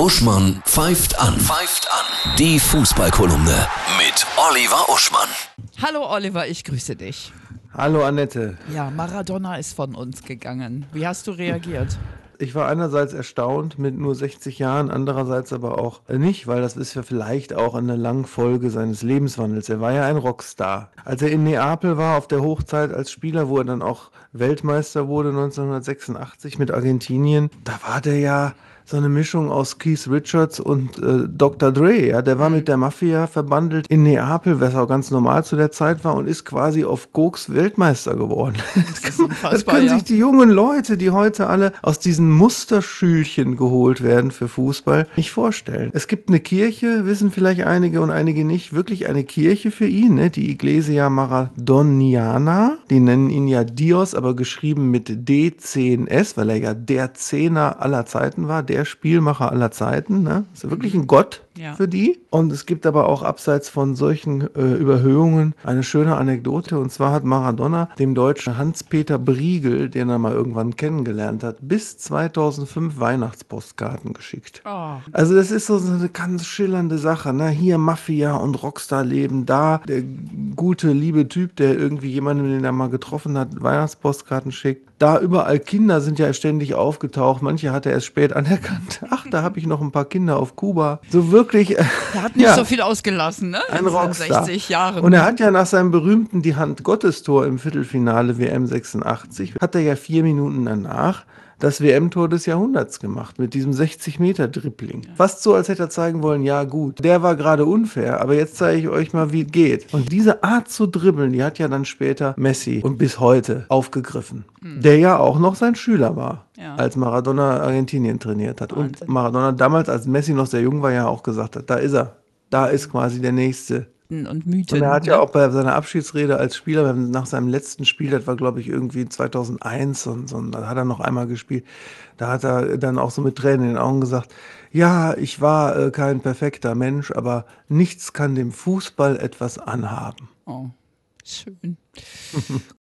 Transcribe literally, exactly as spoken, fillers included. Uschmann pfeift an. Pfeift an. Die Fußballkolumne mit Oliver Uschmann. Hallo Oliver, ich grüße dich. Hallo Annette. Ja, Maradona ist von uns gegangen. Wie hast du reagiert? Ich war einerseits erstaunt mit nur sechzig Jahren, andererseits aber auch nicht, weil das ist ja vielleicht auch eine lange Folge seines Lebenswandels. Er war ja ein Rockstar. Als er in Neapel war, auf der Hochzeit als Spieler, wo er dann auch Weltmeister wurde neunzehnhundertsechsundachtzig mit Argentinien, da war der ja so eine Mischung aus Keith Richards und äh, Doktor Dre. Ja? Der war mit der Mafia verbandelt in Neapel, was auch ganz normal zu der Zeit war, und ist quasi auf Koks Weltmeister geworden. Das, das können ja. sich die jungen Leute, die heute alle aus diesen Musterschülchen geholt werden für Fußball, nicht vorstellen. Es gibt eine Kirche, wissen vielleicht einige und einige nicht, wirklich eine Kirche für ihn, ne? Die Iglesia Maradoniana. Die nennen ihn ja Dios, aber geschrieben mit D zehn S, weil er ja der Zehner aller Zeiten war, der Spielmacher aller Zeiten, ne? Ist ja wirklich ein Gott ja. für die. Und es gibt aber auch abseits von solchen äh, Überhöhungen eine schöne Anekdote. Und zwar hat Maradona dem deutschen Hans-Peter Briegel, den er mal irgendwann kennengelernt hat, bis zweitausendfünf Weihnachtspostkarten geschickt. Oh. Also das ist so eine ganz schillernde Sache, ne? Hier Mafia und Rockstar leben da. Der gute, liebe Typ, der irgendwie jemanden, den er mal getroffen hat, Weihnachtspostkarten schickt. Da überall Kinder sind ja ständig aufgetaucht. Manche hat er erst spät anerkannt. Ach, da habe ich noch ein paar Kinder auf Kuba. So wirklich. Er hat nicht ja, so viel ausgelassen, ne? Ein Rockstar. sechzig Jahren. Und er hat ja nach seinem berühmten Die Hand Gottes Tor im Viertelfinale W M sechsundachtzig, hat er ja vier Minuten danach das W M-Tor des Jahrhunderts gemacht, mit diesem sechzig-Meter-Dribbling. Ja. Fast so, als hätte er zeigen wollen, ja gut, der war gerade unfair, aber jetzt zeige ich euch mal, wie es geht. Und diese Art zu dribbeln, die hat ja dann später Messi und bis heute aufgegriffen, mhm. der ja auch noch sein Schüler war, ja. als Maradona Argentinien trainiert hat. Wahnsinn. Und Maradona damals, als Messi noch sehr jung war, ja auch gesagt hat, da ist er, da ist quasi der Nächste. Und Mythen. Und er hat ja auch bei seiner Abschiedsrede als Spieler, nach seinem letzten Spiel, das war glaube ich irgendwie zweitausendeins, und so, da hat er noch einmal gespielt, da hat er dann auch so mit Tränen in den Augen gesagt, ja, ich war äh, kein perfekter Mensch, aber nichts kann dem Fußball etwas anhaben. Oh, schön.